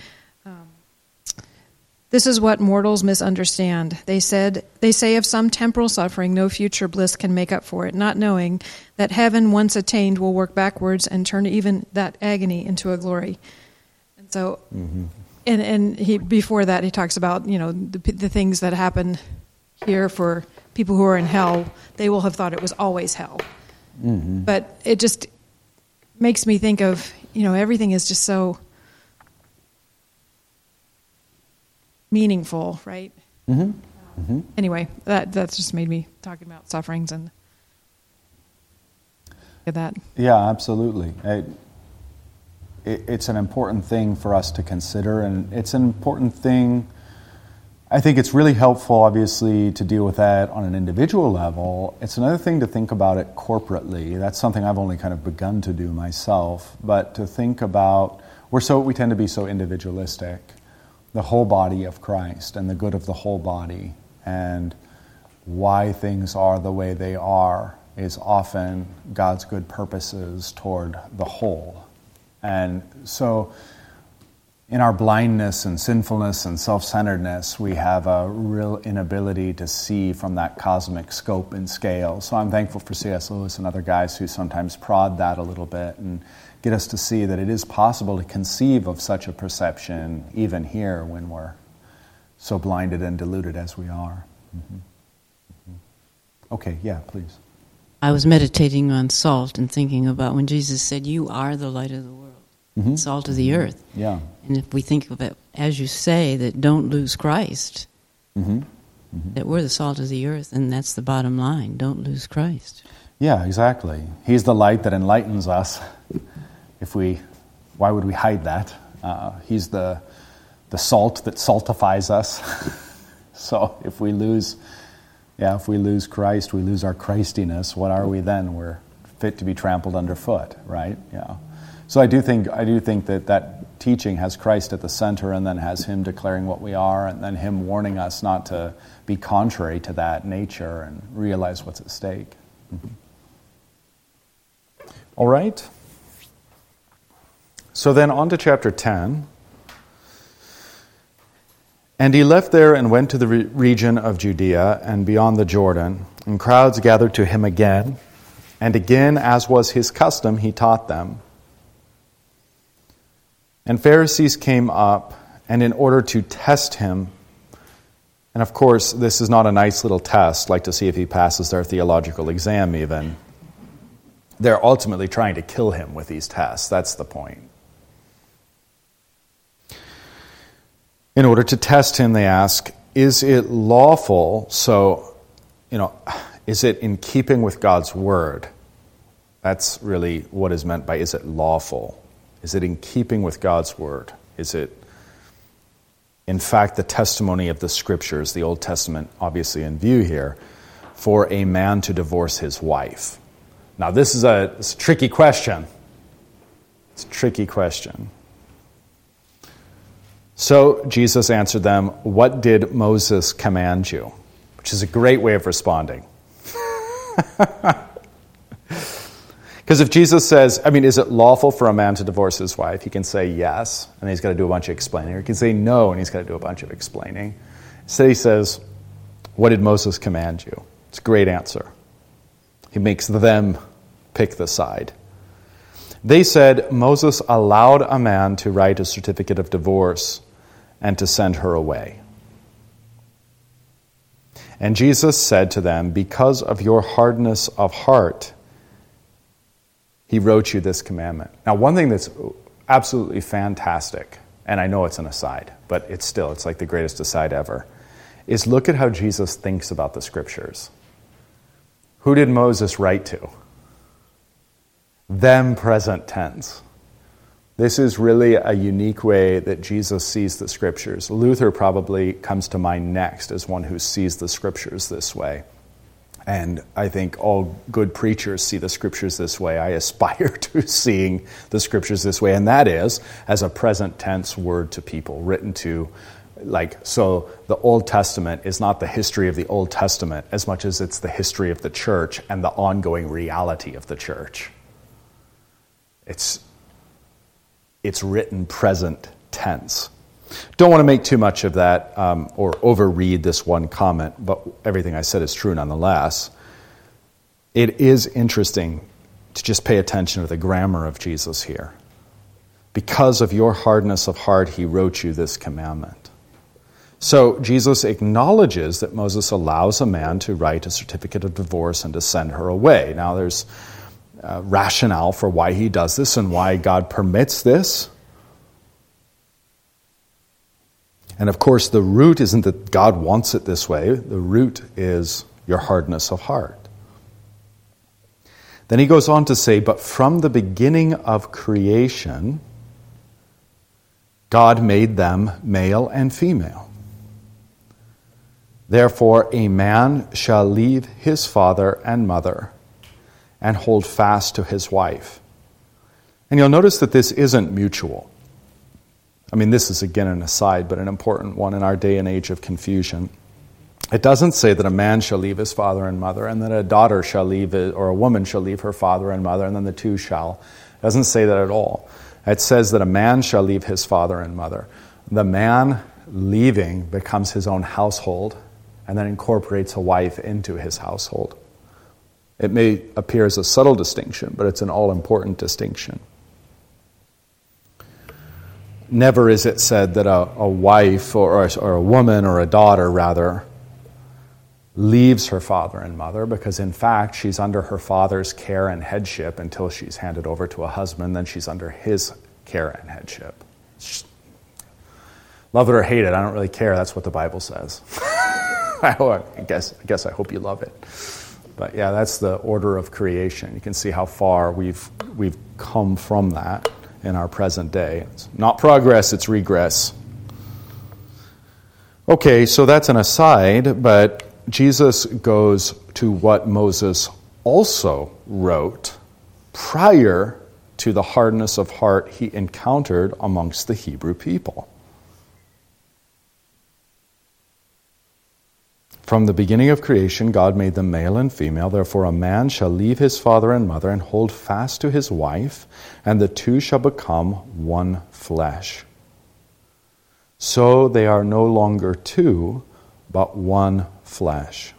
This is what mortals misunderstand. They say of some temporal suffering, no future bliss can make up for it, not knowing that heaven once attained will work backwards and turn even that agony into a glory. And so, and he, before that, he talks about, the things that happen here for people who are in hell, they will have thought it was always hell. Mm-hmm. But it just makes me think of, everything is just so meaningful, right? Anyway, that's just made me talking about sufferings and that. Yeah, absolutely. It's an important thing for us to consider, and it's an important thing. I think it's really helpful, obviously, to deal with that on an individual level. It's another thing to think about it corporately. That's something I've only kind of begun to do myself. But to think about, we tend to be so individualistic the whole body of Christ and the good of the whole body, and why things are the way they are is often God's good purposes toward the whole. And so in our blindness and sinfulness and self-centeredness, we have a real inability to see from that cosmic scope and scale. So I'm thankful for C.S. Lewis and other guys who sometimes prod that a little bit and get us to see that it is possible to conceive of such a perception even here when we're so blinded and deluded as we are. Mm-hmm. Mm-hmm. Okay, yeah, please. I was meditating on salt and thinking about when Jesus said, "You are the light of the world, mm-hmm. salt of the earth." Yeah. And if we think of it, as you say, that don't lose Christ, mm-hmm. Mm-hmm. that we're the salt of the earth, and that's the bottom line, don't lose Christ. Yeah, exactly. He's the light that enlightens us. Why would we hide that? He's the salt that saltifies us. So if we lose Christ, we lose our Christiness. What are we then? We're fit to be trampled underfoot, right? Yeah. So I do think that teaching has Christ at the center, and then has Him declaring what we are, and then Him warning us not to be contrary to that nature and realize what's at stake. Mm-hmm. All right. So then on to chapter 10. "And he left there and went to the region of Judea and beyond the Jordan, and crowds gathered to him again, and again, as was his custom, he taught them. And Pharisees came up, and in order to test him," and of course, this is not a nice little test, like to see if he passes their theological exam even. They're ultimately trying to kill him with these tests. That's the point. "In order to test him, they ask, 'Is it lawful?'" So, is it in keeping with God's word? That's really what is meant by, is it lawful? Is it in keeping with God's word? Is it, in fact, the testimony of the scriptures, the Old Testament obviously in view here, for a man to divorce his wife? Now, this is a tricky question. It's a tricky question. "So Jesus answered them, 'What did Moses command you?'" Which is a great way of responding. Because if Jesus says, "Is it lawful for a man to divorce his wife?" he can say yes, and he's got to do a bunch of explaining. Or he can say no, and he's got to do a bunch of explaining. So he says, "What did Moses command you?" It's a great answer. He makes them pick the side. "They said, 'Moses allowed a man to write a certificate of divorce and to send her away.' And Jesus said to them, 'Because of your hardness of heart, he wrote you this commandment.'" Now, one thing that's absolutely fantastic, and I know it's an aside, but it's like the greatest aside ever, is look at how Jesus thinks about the scriptures. Who did Moses write to? Them, present tense. This is really a unique way that Jesus sees the scriptures. Luther probably comes to mind next as one who sees the scriptures this way. And I think all good preachers see the scriptures this way. I aspire to seeing the scriptures this way. And that is as a present tense word to people, written to, so the Old Testament is not the history of the Old Testament as much as it's the history of the church and the ongoing reality of the church. It's written present tense. Don't want to make too much of that or overread this one comment, but everything I said is true nonetheless. It is interesting to just pay attention to the grammar of Jesus here. "Because of your hardness of heart, he wrote you this commandment." So Jesus acknowledges that Moses allows a man to write a certificate of divorce and to send her away. Now there's rationale for why he does this and why God permits this. And of course, the root isn't that God wants it this way. The root is your hardness of heart. Then he goes on to say, "But from the beginning of creation, God made them male and female. Therefore, a man shall leave his father and mother and hold fast to his wife." And you'll notice that this isn't mutual. I mean, this is again an aside, but an important one in our day and age of confusion. It doesn't say that a man shall leave his father and mother, and that a daughter shall leave, or a woman shall leave her father and mother, and then the two shall. It doesn't say that at all. It says that a man shall leave his father and mother. The man leaving becomes his own household, and then incorporates a wife into his household. It may appear as a subtle distinction, but it's an all-important distinction. Never is it said that a wife or a woman or a daughter, rather, leaves her father and mother, because in fact she's under her father's care and headship until she's handed over to a husband, then she's under his care and headship. Love it or hate it, I don't really care. That's what the Bible says. I guess I hope you love it. But yeah, that's the order of creation. You can see how far we've come from that in our present day. It's not progress, it's regress. Okay, so that's an aside, but Jesus goes to what Moses also wrote prior to the hardness of heart he encountered amongst the Hebrew people. From the beginning of creation, God made them male and female. Therefore, a man shall leave his father and mother and hold fast to his wife, and the two shall become one flesh. So they are no longer two, but one flesh.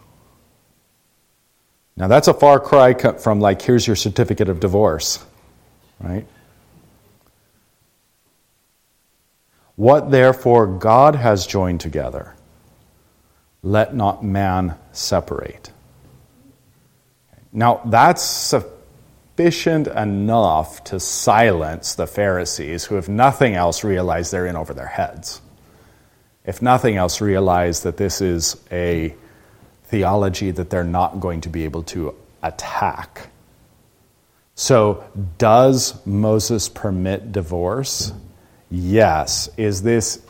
Now that's a far cry from like, here's your certificate of divorce, right? What therefore God has joined together, let not man separate. Now that's sufficient enough to silence the Pharisees, who if nothing else realize they're in over their heads. If nothing else, realize that this is a theology that they're not going to be able to attack. So, does Moses permit divorce? Yes. Is this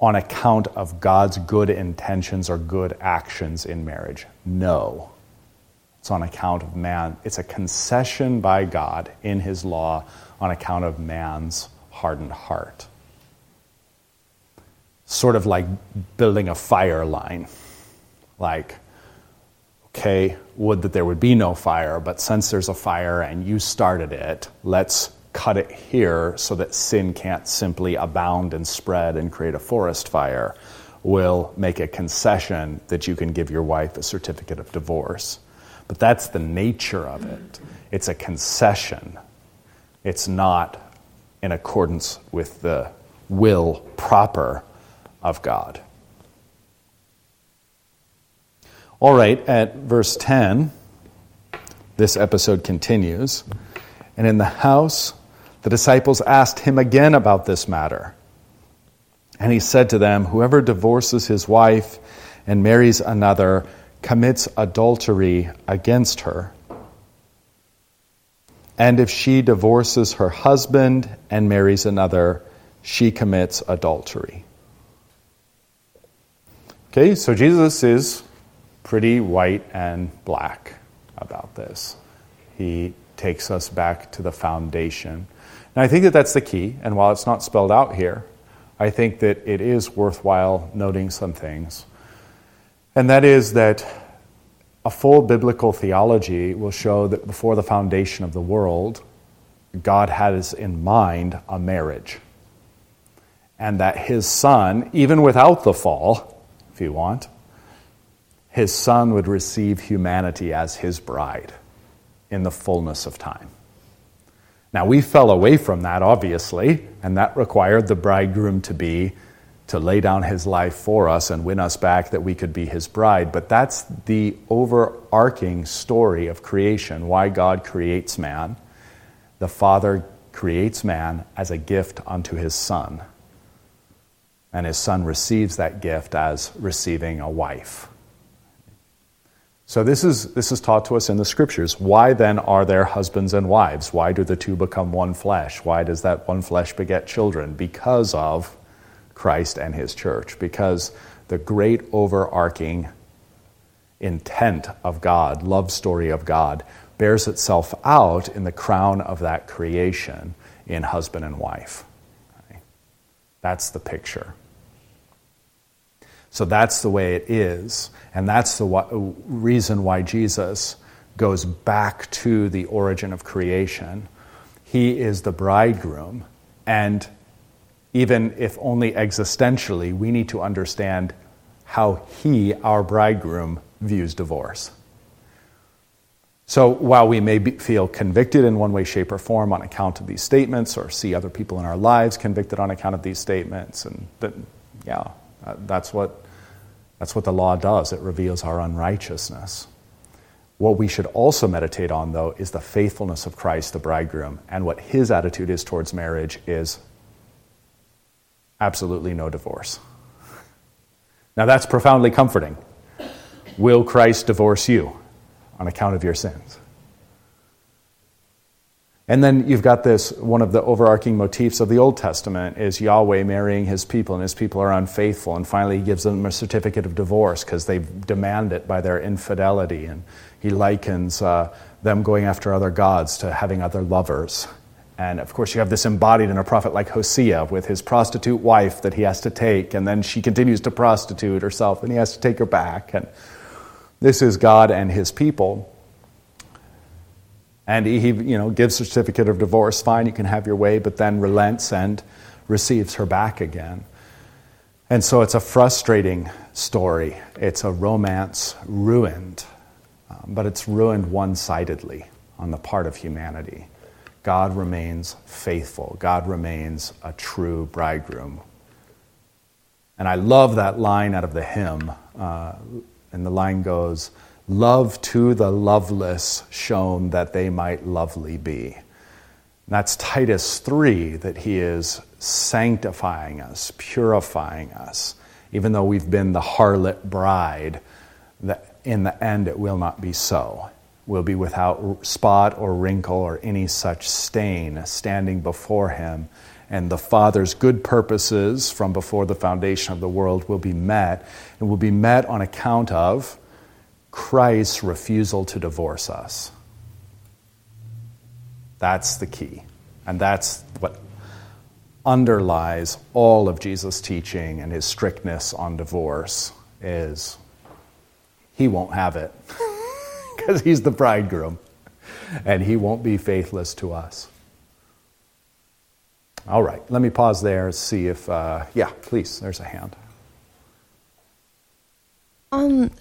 on account of God's good intentions or good actions in marriage? No. It's on account of man. It's a concession by God in his law on account of man's hardened heart. Sort of like building a fire line. Like, okay, would that there would be no fire, but since there's a fire and you started it, let's cut it here so that sin can't simply abound and spread and create a forest fire. We'll make a concession that you can give your wife a certificate of divorce. But that's the nature of it. It's a concession. It's not in accordance with the will proper of God. All right, at verse 10, this episode continues. And in the house, the disciples asked him again about this matter. And he said to them, whoever divorces his wife and marries another commits adultery against her. And if she divorces her husband and marries another, she commits adultery. Okay, so Jesus is pretty white and black about this. He takes us back to the foundation. And I think that that's the key, and while it's not spelled out here, I think that it is worthwhile noting some things. And that is that a full biblical theology will show that before the foundation of the world, God has in mind a marriage. And that his son, even without the fall, if you want, his son would receive humanity as his bride in the fullness of time. Now, we fell away from that, obviously, and that required the bridegroom to lay down his life for us and win us back that we could be his bride. But that's the overarching story of creation, why God creates man. The Father creates man as a gift unto his son. And his son receives that gift as receiving a wife. So this is taught to us in the Scriptures. Why then are there husbands and wives? Why do the two become one flesh? Why does that one flesh beget children? Because of Christ and his church. Because the great overarching intent of God, love story of God, bears itself out in the crown of that creation in husband and wife. That's the picture. So that's the way it is, and that's the reason why Jesus goes back to the origin of creation. He is the bridegroom, and even if only existentially, we need to understand how he, our bridegroom, views divorce. So while we may feel convicted in one way, shape, or form on account of these statements, or see other people in our lives convicted on account of these statements, that's what the law does. It reveals our unrighteousness. What we should also meditate on, though, is the faithfulness of Christ, the bridegroom, and what his attitude is towards marriage is absolutely no divorce. Now that's profoundly comforting. Will Christ divorce you on account of your sins? And then you've got this, one of the overarching motifs of the Old Testament is Yahweh marrying his people, and his people are unfaithful, and finally he gives them a certificate of divorce because they demand it by their infidelity, and he likens them going after other gods to having other lovers. And of course you have this embodied in a prophet like Hosea with his prostitute wife that he has to take, and then she continues to prostitute herself, and he has to take her back, and this is God and his people. And he gives a certificate of divorce, fine, you can have your way, but then relents and receives her back again. And so it's a frustrating story. It's a romance ruined, but it's ruined one-sidedly on the part of humanity. God remains faithful. God remains a true bridegroom. And I love that line out of the hymn, and the line goes, "Love to the loveless shown that they might lovely be." And that's Titus 3, that he is sanctifying us, purifying us. Even though we've been the harlot bride, that in the end it will not be so. We'll be without spot or wrinkle or any such stain, standing before him. And the Father's good purposes from before the foundation of the world will be met, and will be met on account of Christ's refusal to divorce us. That's the key. And that's what underlies all of Jesus' teaching and his strictness on divorce, is he won't have it because he's the bridegroom, and he won't be faithless to us. All right, let me pause there and see if, please, there's a hand.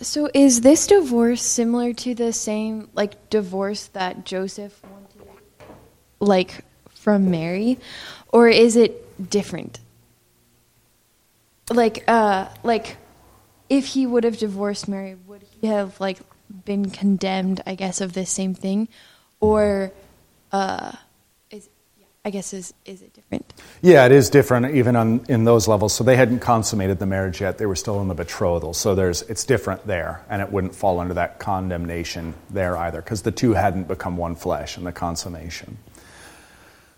So is this divorce similar to the same, divorce that Joseph wanted, from Mary? Or is it different? If he would have divorced Mary, would he have, been condemned, I guess, of this same thing? Or, is it different? Yeah, it is different even in those levels. So they hadn't consummated the marriage yet. They were still in the betrothal. So it's different there, and it wouldn't fall under that condemnation there either, because the two hadn't become one flesh in the consummation.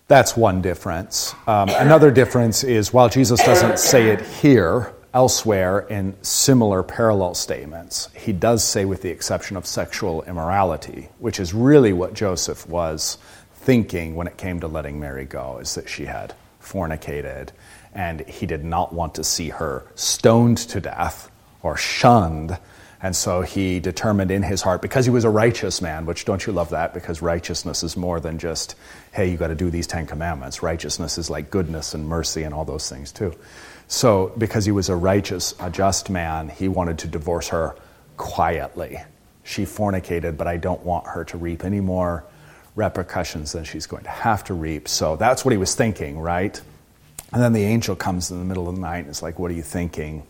That's one difference. Another difference is, while Jesus doesn't say it here, elsewhere in similar parallel statements, he does say, with the exception of sexual immorality, which is really what Joseph was thinking when it came to letting Mary go, is that she had fornicated, and he did not want to see her stoned to death or shunned. And so he determined in his heart, because he was a righteous man, which, don't you love that? Because righteousness is more than just, hey, you got to do these 10 commandments. Righteousness is like goodness and mercy and all those things too. So because he was a just man, he wanted to divorce her quietly. She fornicated, but I don't want her to reap any more repercussions than she's going to have to reap. So that's what he was thinking, right? And then the angel comes in the middle of the night and is like, what are you thinking?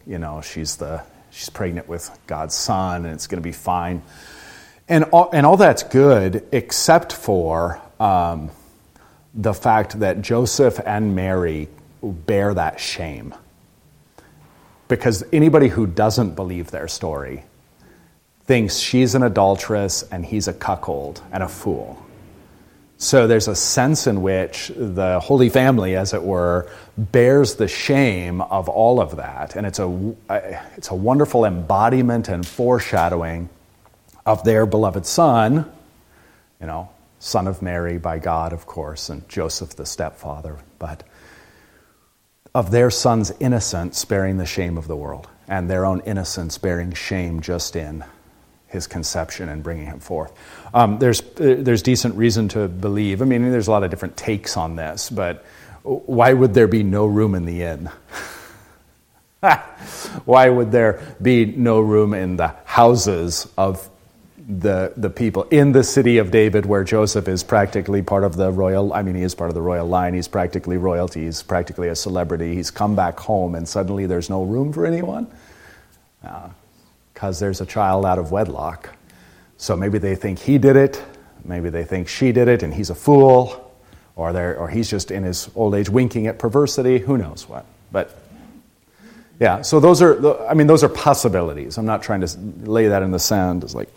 She's pregnant with God's son, and it's going to be fine. And all that's good, except for the fact that Joseph and Mary bear that shame. Because anybody who doesn't believe their story thinks she's an adulteress and he's a cuckold and a fool. So there's a sense in which the Holy Family, as it were, bears the shame of all of that. And it's a wonderful embodiment and foreshadowing of their beloved son, son of Mary by God, of course, and Joseph the stepfather. But of their son's innocence bearing the shame of the world, and their own innocence bearing shame just in his conception and bringing him forth. There's decent reason to believe. I mean, there's a lot of different takes on this, but why would there be no room in the inn? Why would there be no room in the houses of the people in the city of David, where Joseph is practically part of the royal, I mean, he is part of the royal line, he's practically royalty, he's practically a celebrity, he's come back home, and suddenly there's no room for anyone? Because there's a child out of wedlock. So maybe they think he did it, maybe they think she did it, and he's a fool, or he's just in his old age winking at perversity, who knows what. But yeah, so those are possibilities. I'm not trying to lay that in the sand as like,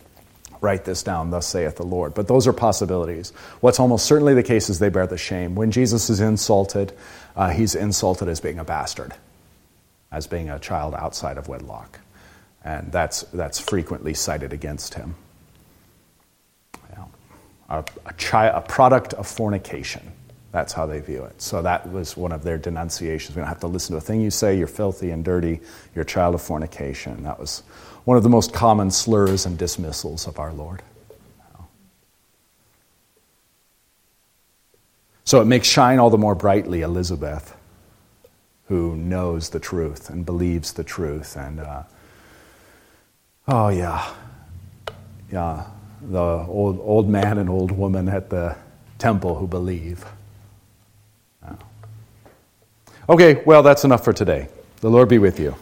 write this down, thus saith the Lord. But those are possibilities. What's almost certainly the case is they bear the shame. When Jesus is insulted, he's insulted as being a bastard, as being a child outside of wedlock. And that's frequently cited against him. Yeah. A product of fornication. That's how they view it. So that was one of their denunciations. We don't have to listen to a thing you say. You're filthy and dirty. You're a child of fornication. That was one of the most common slurs and dismissals of our Lord. So it makes shine all the more brightly Elizabeth, who knows the truth and believes the truth. And, the old man and old woman at the temple who believe. Okay, well, that's enough for today. The Lord be with you.